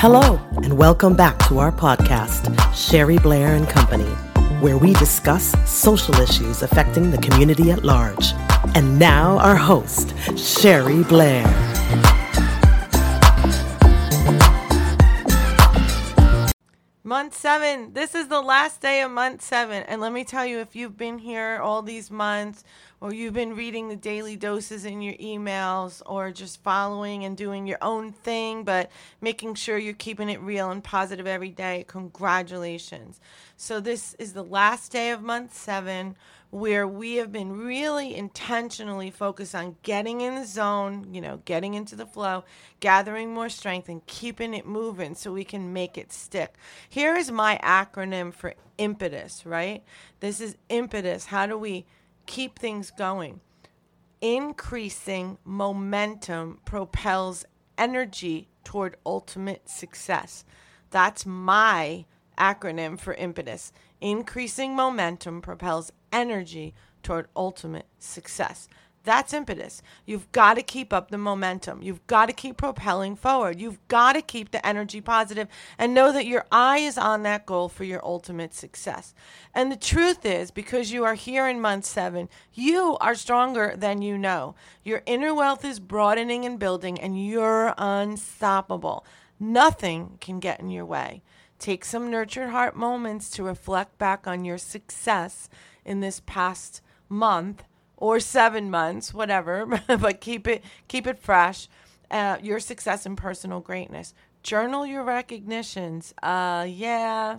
Hello, and welcome back to our podcast, Sherry Blair and Company, where we discuss social issues affecting the community at large. And now our host, Sherry Blair. Month 7. This is the last day of month 7. And let me tell you, if you've been here all these months, or you've been reading the daily doses in your emails, or just following and doing your own thing, but making sure you're keeping it real and positive every day, congratulations. So this is the last day of month 7, where we have been really intentionally focused on getting in the zone, getting into the flow, gathering more strength, and keeping it moving so we can make it stick. Here is my acronym for impetus, right? This is impetus. How do we keep things going? Increasing momentum propels energy toward ultimate success. That's my acronym for impetus. Increasing momentum propels energy toward ultimate success. That's impetus. You've got to keep up the momentum. You've got to keep propelling forward. You've got to keep the energy positive and know that your eye is on that goal for your ultimate success. And the truth is, because you are here in month 7, you are stronger than you know. Your inner wealth is broadening and building, and you're unstoppable. Nothing can get in your way. Take some nurtured heart moments to reflect back on your success in this past month or 7 months, whatever, but keep it fresh. Your success and personal greatness. Journal your recognitions. Now.